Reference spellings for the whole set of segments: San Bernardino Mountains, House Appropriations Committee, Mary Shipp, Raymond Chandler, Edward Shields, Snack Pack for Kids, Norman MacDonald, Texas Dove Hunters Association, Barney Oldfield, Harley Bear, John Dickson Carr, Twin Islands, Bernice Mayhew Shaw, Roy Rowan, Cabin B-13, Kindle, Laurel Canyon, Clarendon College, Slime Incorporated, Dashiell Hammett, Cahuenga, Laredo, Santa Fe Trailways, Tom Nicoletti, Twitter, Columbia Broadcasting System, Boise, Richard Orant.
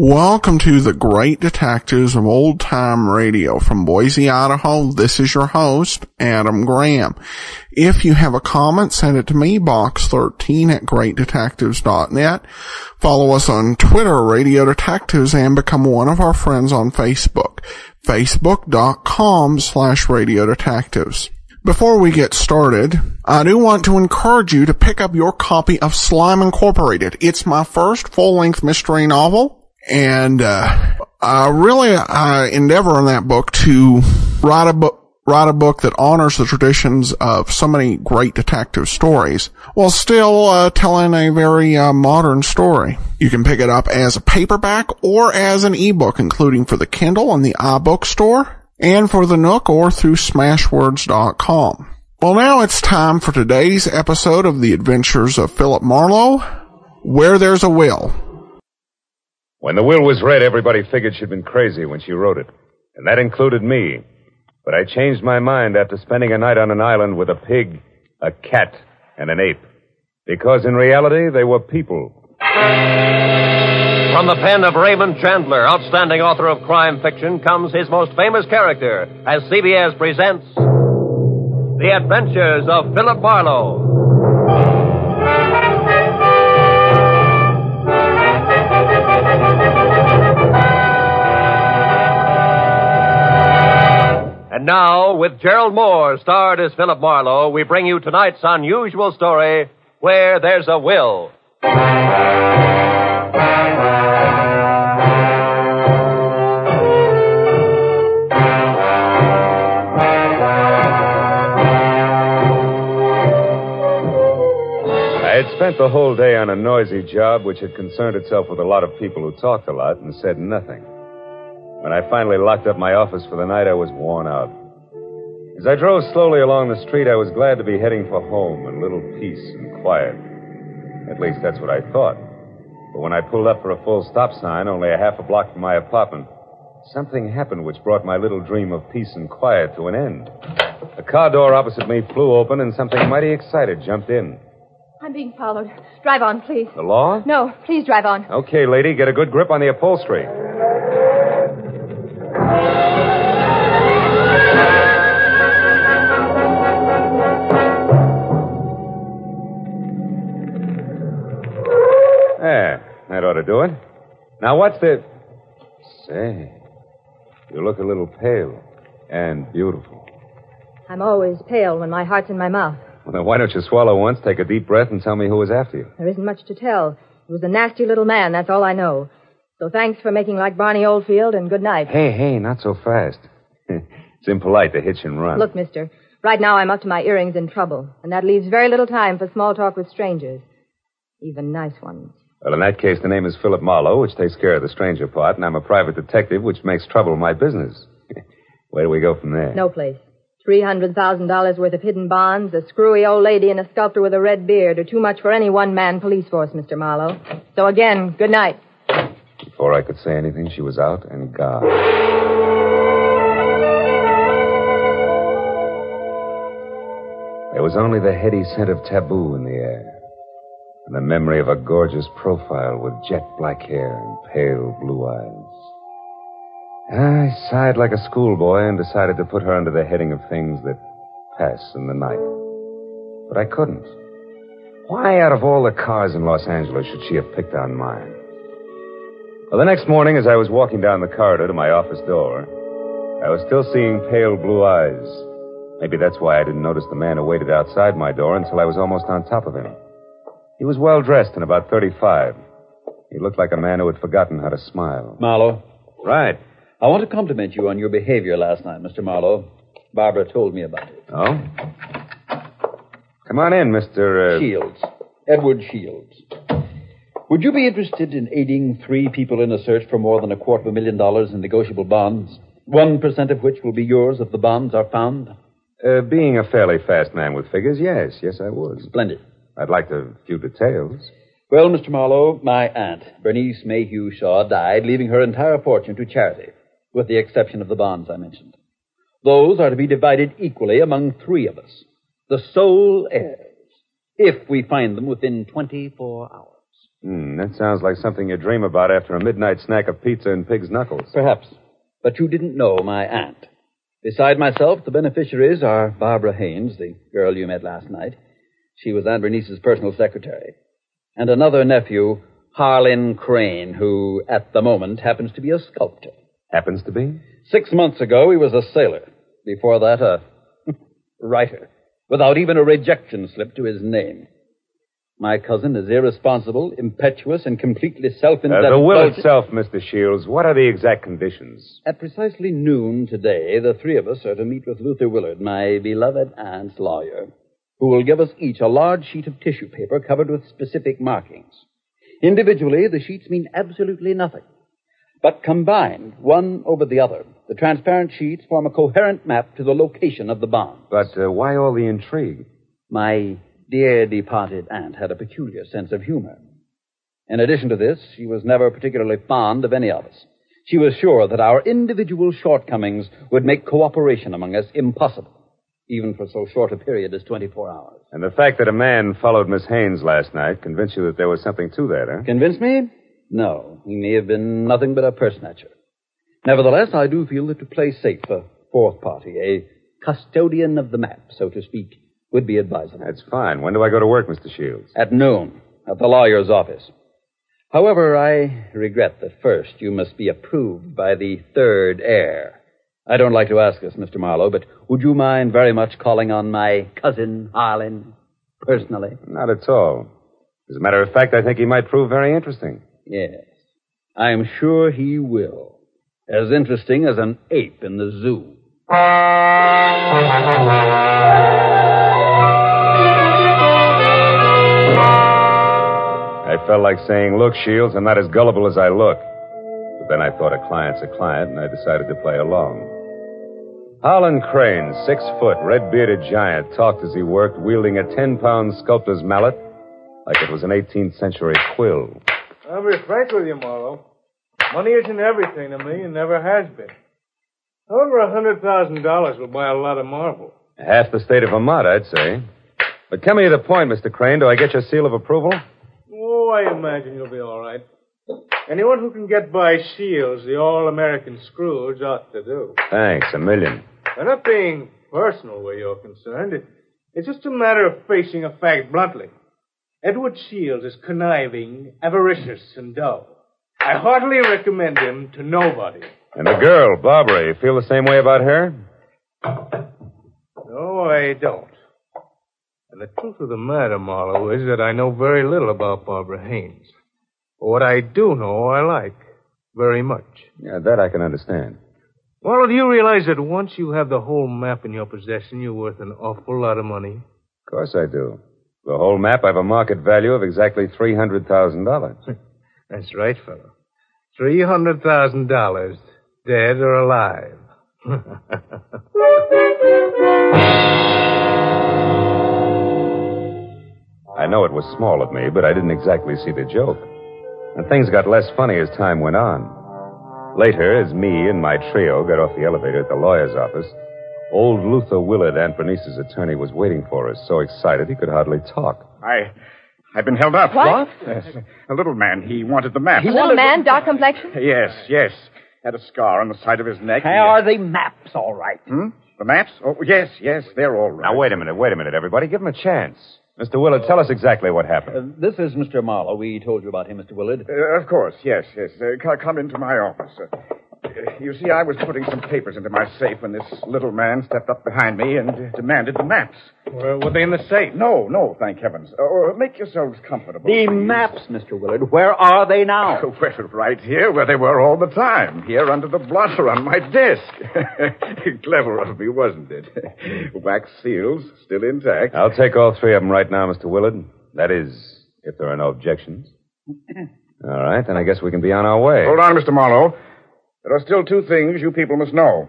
Welcome to the Great Detectives of Old Time Radio from Boise, Idaho. This is your host, Adam Graham. If you have a comment, send it to me, box13@greatdetectives.net. Follow us on Twitter, Radio Detectives, and become one of our friends on Facebook, facebook.com/Radio Detectives. Before we get started, I do want to encourage you to pick up your copy of Slime Incorporated. It's my first full-length mystery novel. And I endeavor in that book to write a book that honors the traditions of so many great detective stories, while still telling a very modern story. You can pick it up as a paperback or as an ebook, including for the Kindle and the iBookstore, and for the Nook or through smashwords.com. Well, now it's time for today's episode of The Adventures of Philip Marlowe, Where There's a Will. When the will was read, everybody figured she'd been crazy when she wrote it. And that included me. But I changed my mind after spending a night on an island with a pig, a cat, and an ape. Because in reality, they were people. From the pen of Raymond Chandler, outstanding author of crime fiction, comes his most famous character as CBS presents The Adventures of Philip Marlowe. And now, with Gerald Moore, starred as Philip Marlowe, we bring you tonight's unusual story, Where There's a Will. I had spent the whole day on a noisy job which had concerned itself with a lot of people who talked a lot and said nothing. When I finally locked up my office for the night, I was worn out. As I drove slowly along the street, I was glad to be heading for home and a little peace and quiet. At least that's what I thought. But when I pulled up for a full stop sign, only a half a block from my apartment, something happened which brought my little dream of peace and quiet to an end. The car door opposite me flew open and something mighty excited jumped in. I'm being followed. Drive on, please. The law? No, please drive on. Okay, lady, get a good grip on the upholstery. That ought to do it. Now, what's the... Say, you look a little pale and beautiful. I'm always pale when my heart's in my mouth. Well, then why don't you swallow once, take a deep breath, and tell me who was after you? There isn't much to tell. He was a nasty little man, that's all I know. So thanks for making like Barney Oldfield, and good night. Hey, not so fast. It's impolite to hitch and run. Look, mister, right now I'm up to my earrings in trouble, and that leaves very little time for small talk with strangers. Even nice ones. Well, in that case, the name is Philip Marlowe, which takes care of the stranger part, and I'm a private detective, which makes trouble my business. Where do we go from there? No place. $300,000 worth of hidden bonds, a screwy old lady, and a sculptor with a red beard are too much for any one-man police force, Mr. Marlowe. So again, good night. Before I could say anything, she was out and gone. There was only the heady scent of taboo in the air. And the memory of a gorgeous profile with jet black hair and pale blue eyes. I sighed like a schoolboy and decided to put her under the heading of things that pass in the night. But I couldn't. Why, out of all the cars in Los Angeles, should she have picked on mine? Well, the next morning, as I was walking down the corridor to my office door, I was still seeing pale blue eyes. Maybe that's why I didn't notice the man who waited outside my door until I was almost on top of him. He was well-dressed and about 35. He looked like a man who had forgotten how to smile. Marlowe. Right. I want to compliment you on your behavior last night, Mr. Marlowe. Barbara told me about it. Oh? Come on in, Mr. Shields. Edward Shields. Would you be interested in aiding three people in a search for more than $250,000 in negotiable bonds, 1% of which will be yours if the bonds are found? Being a fairly fast man with figures, yes, I would. Splendid. I'd like a few details. Well, Mr. Marlowe, my aunt, Bernice Mayhew Shaw, died, leaving her entire fortune to charity, with the exception of the bonds I mentioned. Those are to be divided equally among three of us, the sole heirs, if we find them within 24 hours. That sounds like something you dream about after a midnight snack of pizza and pig's knuckles. Perhaps. But you didn't know my aunt. Beside myself, the beneficiaries are Barbara Haynes, the girl you met last night. She was Aunt Bernice's personal secretary. And another nephew, Harlan Crane, who, at the moment, happens to be a sculptor. Happens to be? 6 months ago, he was a sailor. Before that, a writer, without even a rejection slip to his name. My cousin is irresponsible, impetuous, and completely self-indulgent. The will itself, Mr. Shields, what are the exact conditions? At precisely noon today, the three of us are to meet with Luther Willard, my beloved aunt's lawyer, who will give us each a large sheet of tissue paper covered with specific markings. Individually, the sheets mean absolutely nothing. But combined, one over the other, the transparent sheets form a coherent map to the location of the bonds. But why all the intrigue? My dear departed aunt had a peculiar sense of humor. In addition to this, she was never particularly fond of any of us. She was sure that our individual shortcomings would make cooperation among us impossible, even for so short a period as 24 hours. And the fact that a man followed Miss Haynes last night convinced you that there was something to that, huh? Convinced me? No. He may have been nothing but a purse snatcher. Nevertheless, I do feel that to play safe, a fourth party, a custodian of the map, so to speak, would be advisable. That's fine. When do I go to work, Mr. Shields? At noon, at the lawyer's office. However, I regret that first you must be approved by the third heir. I don't like to ask this, Mr. Marlowe, but would you mind very much calling on my cousin, Harlan, personally? Not at all. As a matter of fact, I think he might prove very interesting. Yes, I am sure he will. As interesting as an ape in the zoo. I felt like saying, look, Shields, I'm not as gullible as I look. But then I thought a client's a client, and I decided to play along. Harlan Crane, 6 foot, red-bearded giant, talked as he worked, wielding a 10-pound sculptor's mallet like it was an 18th century quill. I'll be frank with you, Marlowe. Money isn't everything to me and never has been. However, $100,000 will buy a lot of marble. Half the state of Vermont, I'd say. But come to the point, Mr. Crane. Do I get your seal of approval? Oh, I imagine you'll be all right. Anyone who can get by Shields, the all-American Scrooge, ought to do. Thanks, $1 million. They're not being personal where you're concerned. It's just a matter of facing a fact bluntly. Edward Shields is conniving, avaricious, and dull. I heartily recommend him to nobody. And the girl, Barbara, you feel the same way about her? No, I don't. And the truth of the matter, Marlowe, is that I know very little about Barbara Haynes. What I do know, I like very much. Yeah, that I can understand. Marlowe, do you realize that once you have the whole map in your possession, you're worth an awful lot of money? Of course I do. The whole map, I have a market value of exactly $300,000. That's right, fellow. $300,000, dead or alive. I know it was small of me, but I didn't exactly see the joke. And things got less funny as time went on. Later, as me and my trio got off the elevator at the lawyer's office, old Luther Willard, Aunt Bernice's attorney, was waiting for us, so excited he could hardly talk. I've been held up. What? Yes. A little man. He wanted the map. A little man? Dark complexion? Yes. Had a scar on the side of his neck. Are the maps all right? The maps? Oh, yes, they're all right. Now, wait a minute, everybody. Give him a chance. Mr. Willard, tell us exactly what happened. This is Mr. Marlowe. We told you about him, Mr. Willard. Of course, yes. Come into my office, sir. You see, I was putting some papers into my safe when this little man stepped up behind me and demanded the maps. Well, were they in the safe? No, thank heavens. Make yourselves comfortable. The maps, Mr. Willard, where are they now? Well, right here, where they were all the time. Here under the blotter on my desk. Clever of me, wasn't it? Wax seals, still intact. I'll take all three of them right now, Mr. Willard. That is, if there are no objections. All right, then I guess we can be on our way. Hold on, Mr. Marlowe. There are still two things you people must know.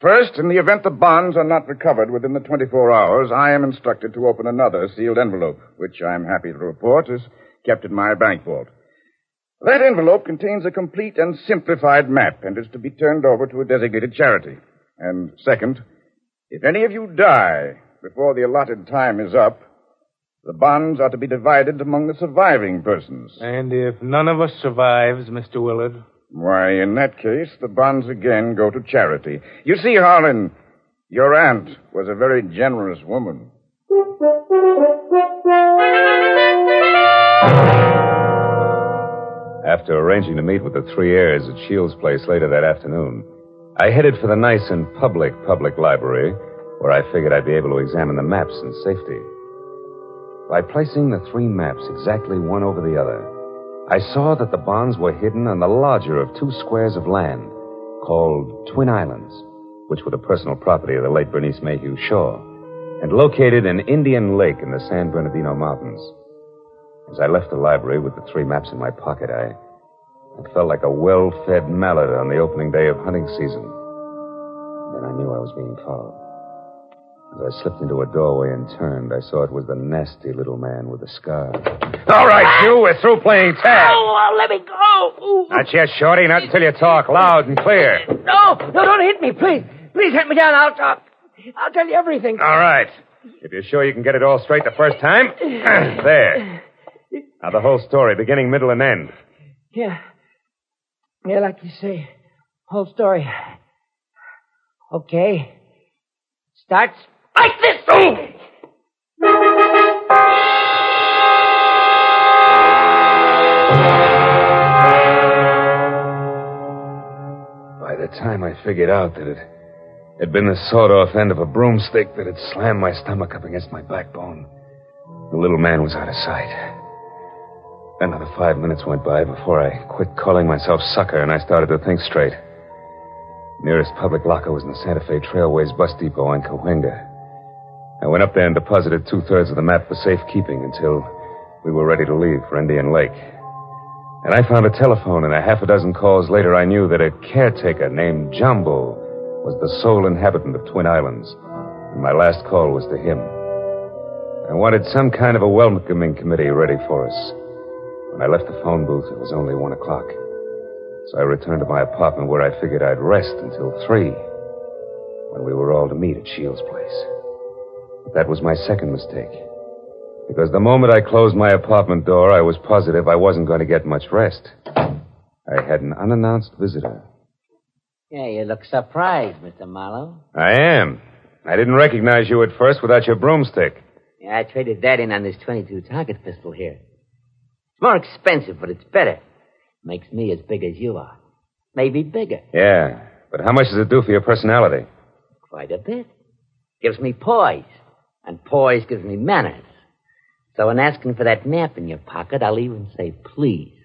First, in the event the bonds are not recovered within the 24 hours, I am instructed to open another sealed envelope, which I'm happy to report is kept in my bank vault. That envelope contains a complete and simplified map and is to be turned over to a designated charity. And second, if any of you die before the allotted time is up, the bonds are to be divided among the surviving persons. And if none of us survives, Mr. Willard? Why, in that case, the bonds again go to charity. You see, Harlan, your aunt was a very generous woman. After arranging to meet with the three heirs at Shields' place later that afternoon, I headed for the nice and public library, where I figured I'd be able to examine the maps in safety. By placing the three maps exactly one over the other, I saw that the bonds were hidden on the larger of two squares of land called Twin Islands, which were the personal property of the late Bernice Mayhew Shaw, and located in Indian Lake in the San Bernardino Mountains. As I left the library with the three maps in my pocket, I felt like a well-fed mallard on the opening day of hunting season. Then I knew I was being followed. As I slipped into a doorway and turned, I saw it was the nasty little man with the scar. All right, you, we're through playing tag. Oh, let me go. Ooh. Not yet, Shorty, not until you talk loud and clear. No, don't hit me, please. Please hit me down, I'll talk. I'll tell you everything. All right. If you're sure you can get it all straight the first time, there. Now the whole story, beginning, middle, and end. Yeah, like you say, whole story. Okay. Starts... like this! Oh. By the time I figured out that it had been the sawed-off end of a broomstick that had slammed my stomach up against my backbone, the little man was out of sight. Another 5 minutes went by before I quit calling myself sucker and I started to think straight. The nearest public locker was in the Santa Fe Trailways bus depot on Cahuenga. I went up there and deposited two-thirds of the map for safekeeping until we were ready to leave for Indian Lake. And I found a telephone, and a half a dozen calls later I knew that a caretaker named Jumbo was the sole inhabitant of Twin Islands, and my last call was to him. I wanted some kind of a welcoming committee ready for us. When I left the phone booth, it was only 1:00, so I returned to my apartment where I figured I'd rest until 3, when we were all to meet at Shields' place. That was my second mistake, because the moment I closed my apartment door, I was positive I wasn't going to get much rest. I had an unannounced visitor. Yeah, you look surprised, Mr. Marlowe. I am. I didn't recognize you at first without your broomstick. Yeah, I traded that in on this .22 target pistol here. It's more expensive, but it's better. Makes me as big as you are. Maybe bigger. Yeah, but how much does it do for your personality? Quite a bit. Gives me poise. And poise gives me manners. So in asking for that map in your pocket, I'll even say please.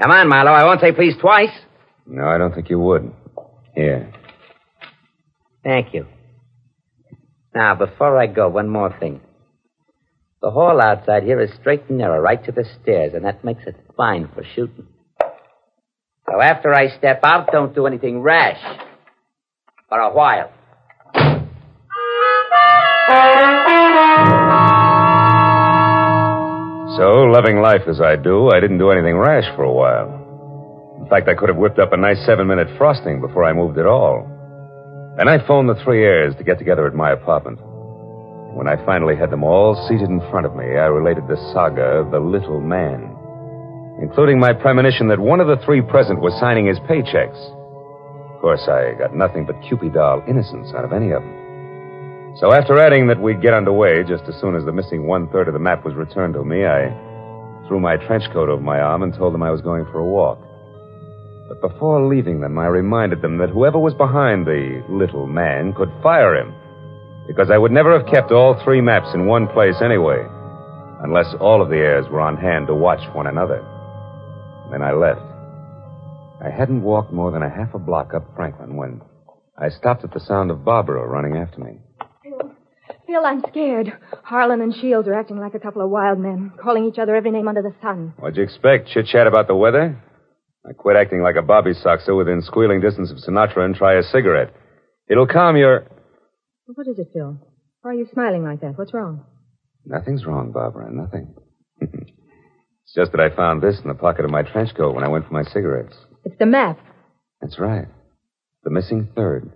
Come on, Marlowe, I won't say please twice. No, I don't think you would. Here. Thank you. Now, before I go, one more thing. The hall outside here is straight and narrow, right to the stairs, and that makes it fine for shooting. So after I step out, don't do anything rash. For a while. So, loving life as I do, I didn't do anything rash for a while. In fact, I could have whipped up a nice 7-minute frosting before I moved at all. And I phoned the three heirs to get together at my apartment. When I finally had them all seated in front of me, I related the saga of the little man, including my premonition that one of the three present was signing his paychecks. Of course, I got nothing but Cupid-doll innocence out of any of them. So after adding that we'd get underway just as soon as the missing one-third of the map was returned to me, I threw my trench coat over my arm and told them I was going for a walk. But before leaving them, I reminded them that whoever was behind the little man could fire him, because I would never have kept all three maps in one place anyway, unless all of the heirs were on hand to watch one another. Then I left. I hadn't walked more than a half a block up Franklin when I stopped at the sound of Barbara running after me. Bill, I'm scared. Harlan and Shields are acting like a couple of wild men, calling each other every name under the sun. What'd you expect? Chit-chat about the weather? I quit acting like a bobby soxer within squealing distance of Sinatra and try a cigarette. It'll calm your... What is it, Bill? Why are you smiling like that? What's wrong? Nothing's wrong, Barbara. Nothing. It's just that I found this in the pocket of my trench coat when I went for my cigarettes. It's the map. That's right. The missing third.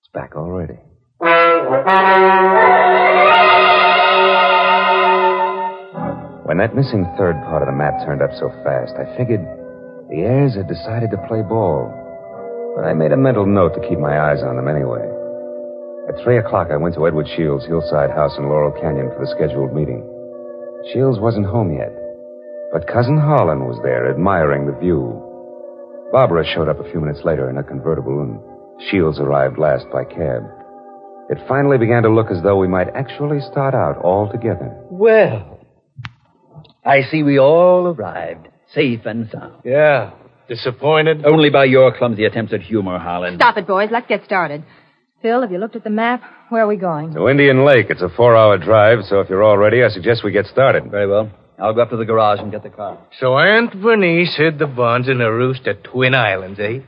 It's back already. When that missing third part of the map turned up so fast, I figured the heirs had decided to play ball. But I made a mental note to keep my eyes on them anyway. At 3 o'clock, I went to Edward Shields' hillside house in Laurel Canyon for the scheduled meeting. Shields wasn't home yet, but Cousin Harlan was there admiring the view. Barbara showed up a few minutes later in a convertible, and Shields arrived last by cab. It finally began to look as though we might actually start out all together. Well, I see we all arrived, safe and sound. Yeah. Disappointed? Only by your clumsy attempts at humor, Harlan. Stop it, boys. Let's get started. Phil, have you looked at the map? Where are we going? To Indian Lake. It's a 4-hour drive, so if you're all ready, I suggest we get started. Very well. I'll go up to the garage and get the car. So Aunt Bernice hid the bonds in a roost at Twin Islands, eh?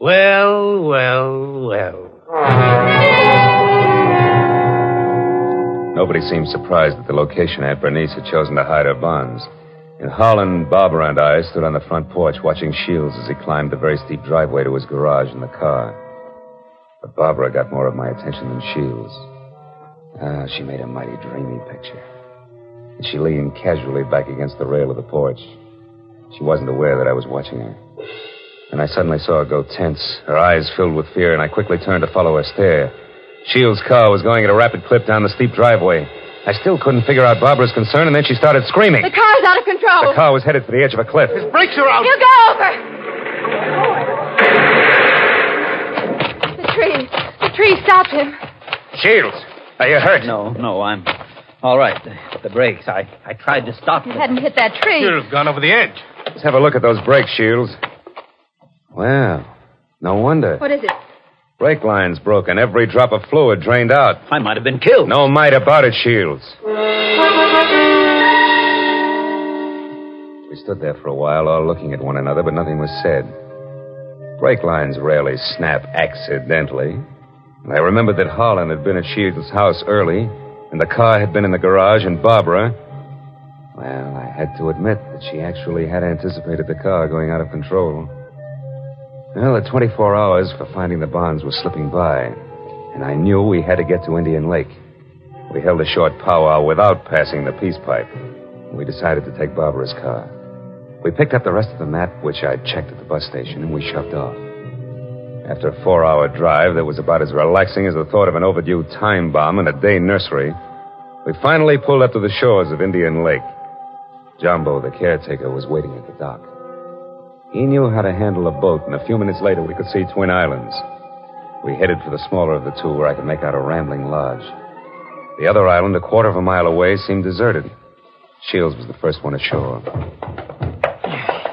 Well, well, well. Nobody seemed surprised at the location Aunt Bernice had chosen to hide her bonds. And Harlan, Barbara, and I stood on the front porch watching Shields as he climbed the very steep driveway to his garage in the car. But Barbara got more of my attention than Shields. Ah, she made a mighty dreamy picture. And she leaned casually back against the rail of the porch. She wasn't aware that I was watching her. And I suddenly saw her go tense, her eyes filled with fear, and I quickly turned to follow her stare. Shields' car was going at a rapid clip down the steep driveway. I still couldn't figure out Barbara's concern, and then she started screaming. The car's out of control. The car was headed for the edge of a cliff. His brakes are out. You go over. The tree stopped him. Shields, are you hurt? No, I'm... All right, the brakes. I tried to stop them. You hadn't hit that tree. You'd have gone over the edge. Let's have a look at those brakes, Shields. Well, no wonder. What is it? Brake lines broken. Every drop of fluid drained out. I might have been killed. No might about it, Shields. We stood there for a while, all looking at one another, but nothing was said. Brake lines rarely snap accidentally. And I remembered that Harlan had been at Shields' house early, and the car had been in the garage, and Barbara... Well, I had to admit that she actually had anticipated the car going out of control. Well, the 24 hours for finding the bonds were slipping by, and I knew we had to get to Indian Lake. We held a short powwow without passing the peace pipe, and we decided to take Barbara's car. We picked up the rest of the map, which I'd checked at the bus station, and we shoved off. After a 4-hour drive that was about as relaxing as the thought of an overdue time bomb in a day nursery, we finally pulled up to the shores of Indian Lake. Jumbo, the caretaker, was waiting at the dock. He knew how to handle a boat, and a few minutes later we could see Twin Islands. We headed for the smaller of the two, where I could make out a rambling lodge. The other island, a quarter of a mile away, seemed deserted. Shields was the first one ashore.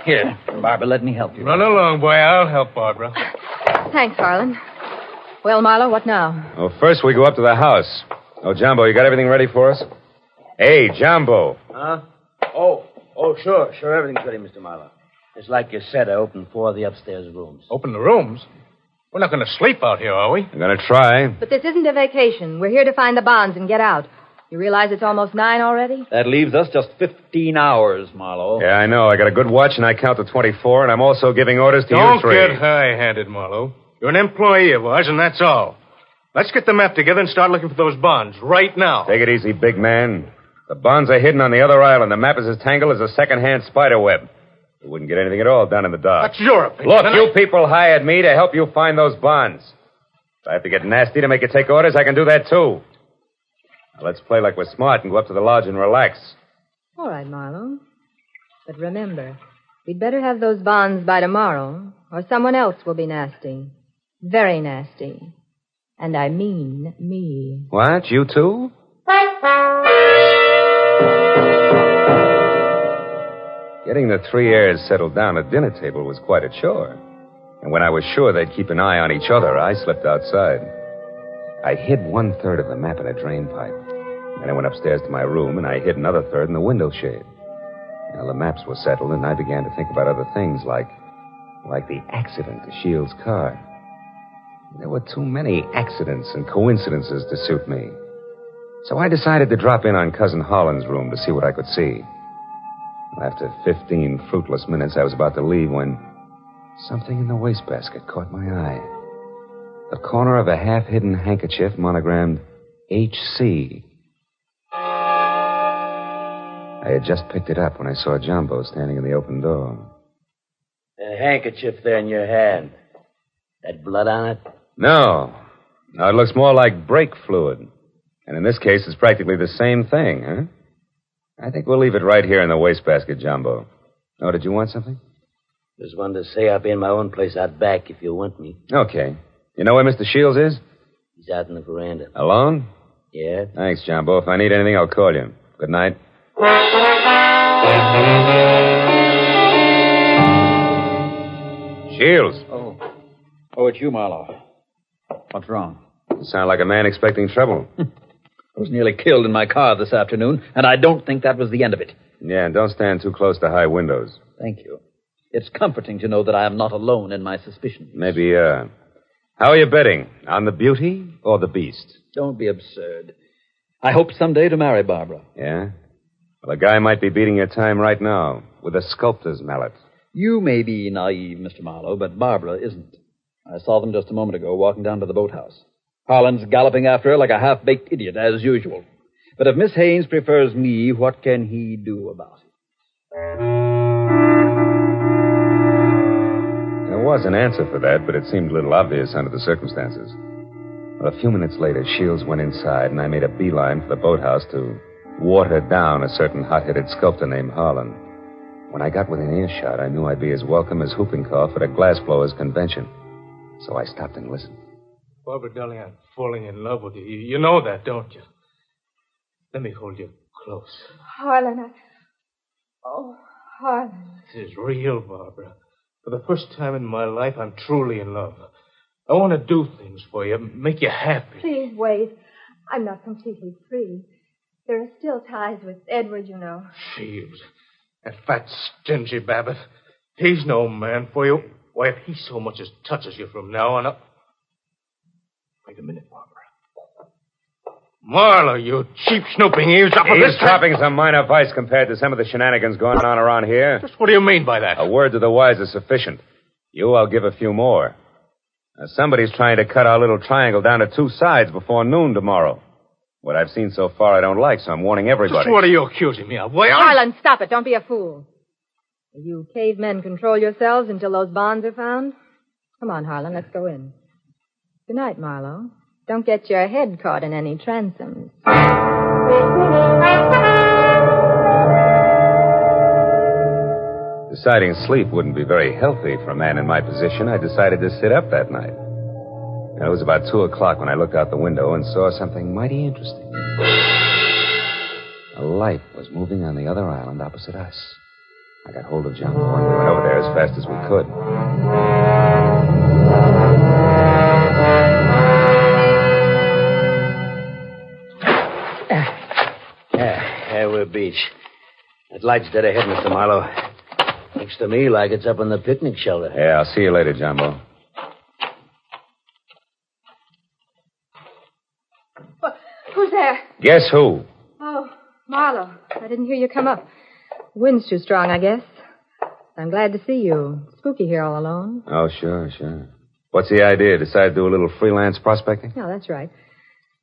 Here, Barbara, let me help you. Run along, boy. I'll help Barbara. Thanks, Harlan. Well, Marlowe, what now? Well, first we go up to the house. Oh, Jumbo, you got everything ready for us? Hey, Jumbo. Huh? Oh, sure, everything's ready, Mr. Marlowe. It's like you said, I opened 4 of the upstairs rooms. Open the rooms? We're not going to sleep out here, are we? We're going to try. But this isn't a vacation. We're here to find the bonds and get out. You realize it's almost 9 already? That leaves us just 15 hours, Marlowe. Yeah, I know. I got a good watch, and I count to 24, and I'm also giving orders to you three. Don't get high-handed, Marlowe. You're an employee of ours, and that's all. Let's get the map together and start looking for those bonds right now. Take it easy, big man. The bonds are hidden on the other island. The map is as tangled as a second-hand spider web. You wouldn't get anything at all done in the dark. That's your opinion. Look, you people hired me to help you find those bonds. If I have to get nasty to make you take orders, I can do that, too. Let's play like we're smart and go up to the lodge and relax. All right, Marlowe. But remember, we'd better have those bonds by tomorrow, or someone else will be nasty. Very nasty. And I mean me. What? You too? Getting the three heirs settled down at dinner table was quite a chore. And when I was sure they'd keep an eye on each other, I slipped outside. I hid 1/3 of the map in a drain pipe. Then I went upstairs to my room, and I hid another third in the window shade. Now, the maps were settled, and I began to think about other things, like the accident to Shields' car. There were too many accidents and coincidences to suit me. So I decided to drop in on Cousin Holland's room to see what I could see. After 15 fruitless minutes, I was about to leave when something in the wastebasket caught my eye. The corner of a half-hidden handkerchief monogrammed H.C. I had just picked it up when I saw Jumbo standing in the open door. The handkerchief there in your hand. That blood on it? No. No, it looks more like brake fluid. And in this case, it's practically the same thing, huh? I think we'll leave it right here in the wastebasket, Jumbo. Oh, did you want something? Just wanted to say I'll be in my own place out back if you want me. Okay. You know where Mr. Shields is? He's out in the veranda. Alone? Yeah. Thanks, Jumbo. If I need anything, I'll call you. Good night. Shields. Oh, it's you, Marlowe. What's wrong? You sound like a man expecting trouble. I was nearly killed in my car this afternoon, and I don't think that was the end of it. Yeah, and don't stand too close to high windows. Thank you. It's comforting to know that I am not alone in my suspicions. Maybe, how are you betting? On the beauty or the beast? Don't be absurd. I hope someday to marry Barbara. Yeah? Well, a guy might be beating your time right now with a sculptor's mallet. You may be naive, Mr. Marlowe, but Barbara isn't. I saw them just a moment ago walking down to the boathouse. Harlan's galloping after her like a half-baked idiot, as usual. But if Miss Haynes prefers me, what can he do about it? There was an answer for that, but it seemed a little obvious under the circumstances. Well, a few minutes later, Shields went inside, and I made a beeline for the boathouse to water down a certain hot-headed sculptor named Harlan. When I got within earshot, I knew I'd be as welcome as whooping cough at a glassblower's convention. So I stopped and listened. Barbara, darling, I'm falling in love with you. You know that, don't you? Let me hold you close. Harlan, Oh, Harlan. This is real, Barbara. For the first time in my life, I'm truly in love. I want to do things for you, make you happy. Please wait. I'm not completely free. There are still ties with Edward, you know. Jeeves, that fat, stingy Babbitt. He's no man for you. Why, if he so much as touches you from now on up... Wait a minute, Barbara. Marlowe, you cheap snooping eavesdropper. Eavesdropping's a minor vice compared to some of the shenanigans going on around here. Just what do you mean by that? A word to the wise is sufficient. I'll give a few more. Now, somebody's trying to cut our little triangle down to two sides before noon tomorrow. What I've seen so far I don't like, so I'm warning everybody. Just what are you accusing me of? Why, Harlan, stop it. Don't be a fool. Will you cavemen control yourselves until those bonds are found? Come on, Harlan, let's go in. Good night, Marlowe. Don't get your head caught in any transoms. Deciding sleep wouldn't be very healthy for a man in my position, I decided to sit up that night. And it was about 2:00 when I looked out the window and saw something mighty interesting. A light was moving on the other island opposite us. I got hold of John Moore and we went over there as fast as we could. We're beach. That light's dead ahead, Mr. Marlowe. Looks to me like it's up in the picnic shelter. Yeah, I'll see you later, Jumbo. Well, who's there? Guess who? Oh, Marlowe. I didn't hear you come up. Wind's too strong, I guess. I'm glad to see you. Spooky here all alone. Oh, sure. What's the idea? Decide to do a little freelance prospecting? No, that's right.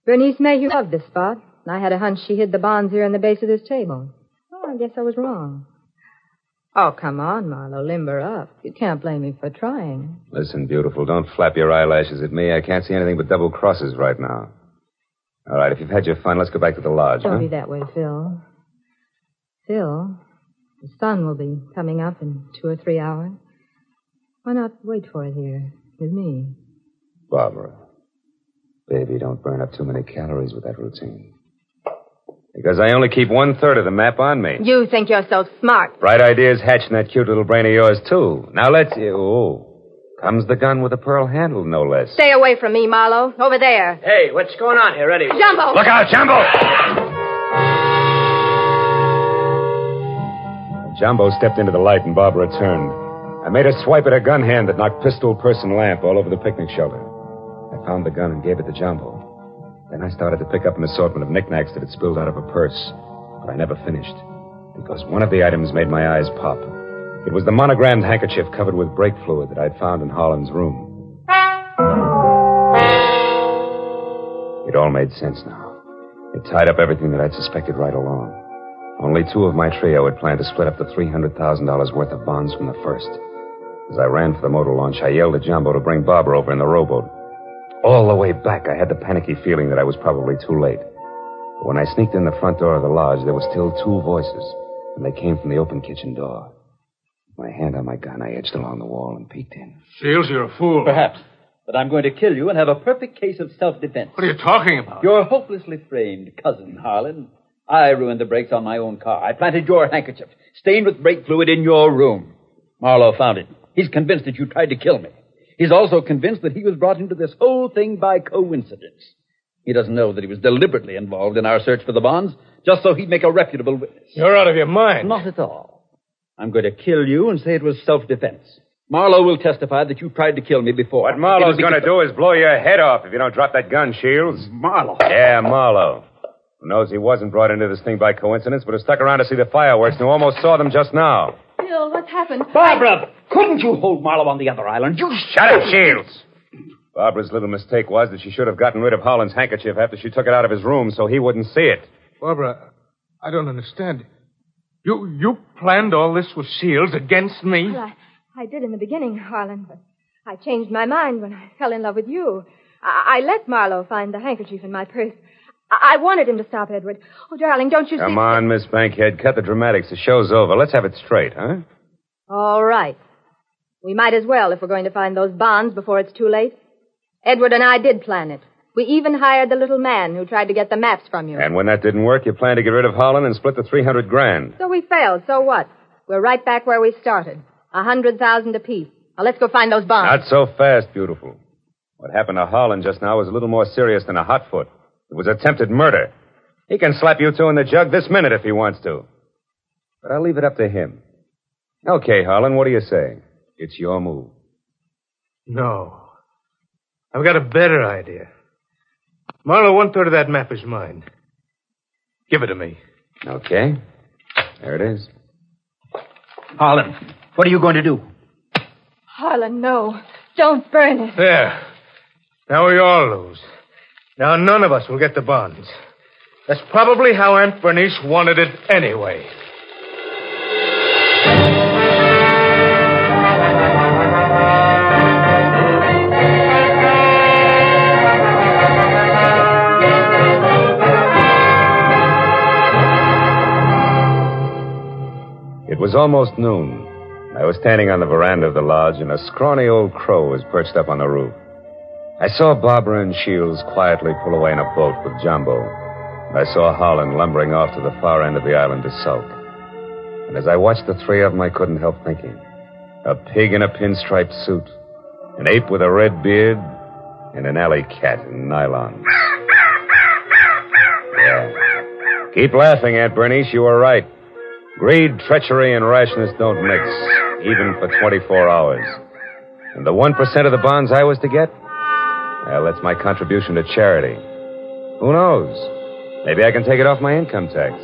Bernice Mayhew loved this spot. I had a hunch she hid the bonds here in the base of this table. Oh, I guess I was wrong. Oh, come on, Marlowe, limber up. You can't blame me for trying. Listen, beautiful, don't flap your eyelashes at me. I can't see anything but double crosses right now. All right, if you've had your fun, let's go back to the lodge. Don't be that way, Phil. Phil, the sun will be coming up in 2 or 3 hours. Why not wait for it here with me? Barbara, baby, don't burn up too many calories with that routine. Because I only keep 1/3 of the map on me. You think you're so smart. Bright ideas hatch in that cute little brain of yours, too. Now let's... Oh, Comes the gun with a pearl handle, no less. Stay away from me, Marlowe. Over there. Hey, what's going on here, Eddie? Jumbo! Look out, Jumbo! Jumbo stepped into the light and Barbara turned. I made a swipe at her gun hand that knocked pistol, purse, and lamp all over the picnic shelter. I found the gun and gave it to Jumbo. Then I started to pick up an assortment of knickknacks that had spilled out of her purse. But I never finished, because one of the items made my eyes pop. It was the monogrammed handkerchief covered with brake fluid that I'd found in Harlan's room. It all made sense now. It tied up everything that I'd suspected right along. Only two of my trio had planned to split up the $300,000 worth of bonds from the first. As I ran for the motor launch, I yelled at Jumbo to bring Barbara over in the rowboat. All the way back, I had the panicky feeling that I was probably too late. But when I sneaked in the front door of the lodge, there were still two voices, and they came from the open kitchen door. My hand on my gun, I edged along the wall and peeked in. Shields, you're a fool. Perhaps. But I'm going to kill you and have a perfect case of self-defense. What are you talking about? You're hopelessly framed, cousin Harlan. I ruined the brakes on my own car. I planted your handkerchief, stained with brake fluid, in your room. Marlowe found it. He's convinced that you tried to kill me. He's also convinced that he was brought into this whole thing by coincidence. He doesn't know that he was deliberately involved in our search for the bonds, just so he'd make a reputable witness. You're out of your mind. Not at all. I'm going to kill you and say it was self-defense. Marlowe will testify that you tried to kill me before. What Marlowe's going to do is blow your head off if you don't drop that gun, Shields. Marlowe? Yeah, Marlowe. Who knows he wasn't brought into this thing by coincidence, but has stuck around to see the fireworks and who almost saw them just now. Bill, what's happened? Barbara, couldn't you hold Marlowe on the other island? You shut up, Shields. Barbara's little mistake was that she should have gotten rid of Harlan's handkerchief after she took it out of his room so he wouldn't see it. Barbara, I don't understand it. You planned all this with Shields against me? Well, I did in the beginning, Harlan, but I changed my mind when I fell in love with you. I let Marlowe find the handkerchief in my purse. I wanted him to stop Edward. Oh, darling, don't you see... Come on, Miss Bankhead, cut the dramatics. The show's over. Let's have it straight, huh? All right. We might as well if we're going to find those bonds before it's too late. Edward and I did plan it. We even hired the little man who tried to get the maps from you. And when that didn't work, you planned to get rid of Harlan and split the $300,000. So we failed. So what? We're right back where we started. $100,000 apiece. Now let's go find those bonds. Not so fast, beautiful. What happened to Harlan just now was a little more serious than a hot foot. It was attempted murder. He can slap you two in the jug this minute if he wants to. But I'll leave it up to him. Okay, Harlan, what do you say? It's your move. No. I've got a better idea. Marlowe, one-third of that map is mine. Give it to me. Okay. There it is. Harlan, what are you going to do? Harlan, no. Don't burn it. There. Now we all lose. Now none of us will get the bonds. That's probably how Aunt Bernice wanted it anyway. It was almost noon. I was standing on the veranda of the lodge, and a scrawny old crow was perched up on the roof. I saw Barbara and Shields quietly pull away in a boat with Jumbo, and I saw Harlan lumbering off to the far end of the island to sulk. And as I watched the three of them, I couldn't help thinking. A pig in a pinstriped suit, an ape with a red beard, and an alley cat in nylon. Yeah. Keep laughing, Aunt Bernice. You were right. Greed, treachery, and rashness don't mix, even for 24 hours. And the 1% of the bonds I was to get? Well, that's my contribution to charity. Who knows? Maybe I can take it off my income tax.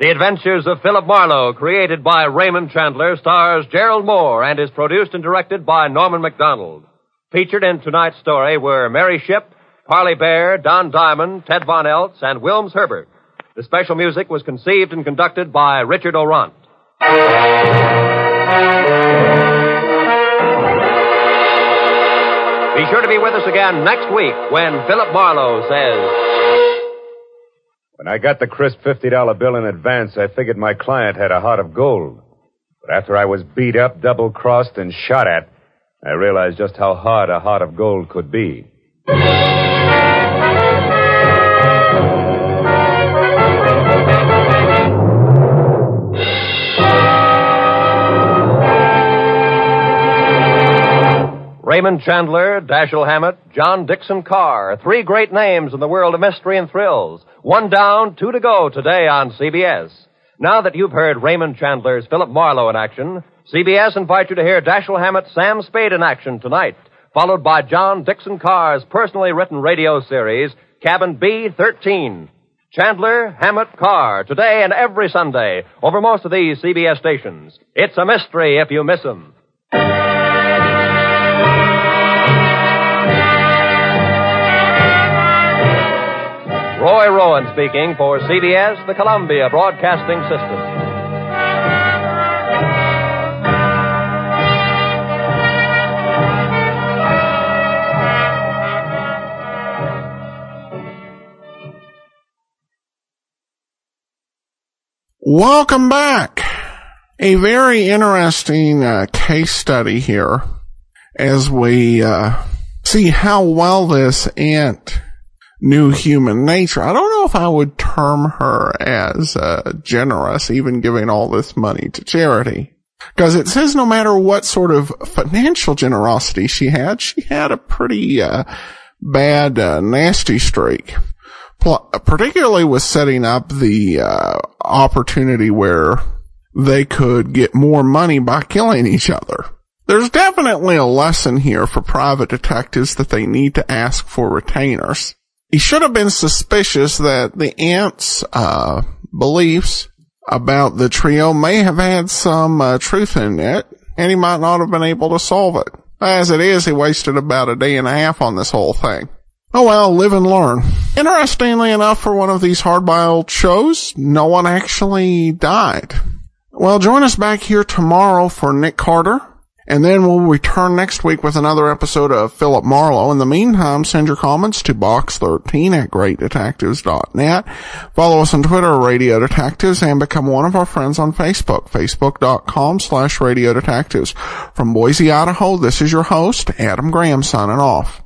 The Adventures of Philip Marlowe, created by Raymond Chandler, stars Gerald Moore and is produced and directed by Norman MacDonald. Featured in tonight's story were Mary Shipp, Harley Bear, Don Diamond, Ted Von Eltz, and Wilms Herbert. The special music was conceived and conducted by Richard Orant. Be sure to be with us again next week when Philip Marlowe says... When I got the crisp $50 bill in advance, I figured my client had a heart of gold. But after I was beat up, double-crossed, and shot at, I realized just how hard a heart of gold could be. Raymond Chandler, Dashiell Hammett, John Dickson Carr, three great names in the world of mystery and thrills. One down, two to go today on CBS. Now that you've heard Raymond Chandler's Philip Marlowe in action, CBS invites you to hear Dashiell Hammett's Sam Spade in action tonight, followed by John Dickson Carr's personally written radio series, Cabin B-13. Chandler, Hammett, Carr, today and every Sunday, over most of these CBS stations. It's a mystery if you miss them. Roy Rowan speaking for CBS, the Columbia Broadcasting System. Welcome back. A very interesting case study here as we see how well this ant knew human nature. I don't know if I would term her as generous, even giving all this money to charity, because it says no matter what sort of financial generosity she had a pretty bad, nasty streak. Particularly with setting up the opportunity where they could get more money by killing each other. There's definitely a lesson here for private detectives that they need to ask for retainers. He should have been suspicious that the ant's beliefs about the trio may have had some truth in it, and he might not have been able to solve it. As it is, he wasted about a day and a half on this whole thing. Oh well, live and learn. Interestingly enough, for one of these hardboiled shows, no one actually died. Well, join us back here tomorrow for Nick Carter, and then we'll return next week with another episode of Philip Marlowe. In the meantime, send your comments to box13@greatdetectives.net. Follow us on Twitter, Radio Detectives, and become one of our friends on Facebook, facebook.com/Radio Detectives. From Boise, Idaho, this is your host, Adam Graham, signing off.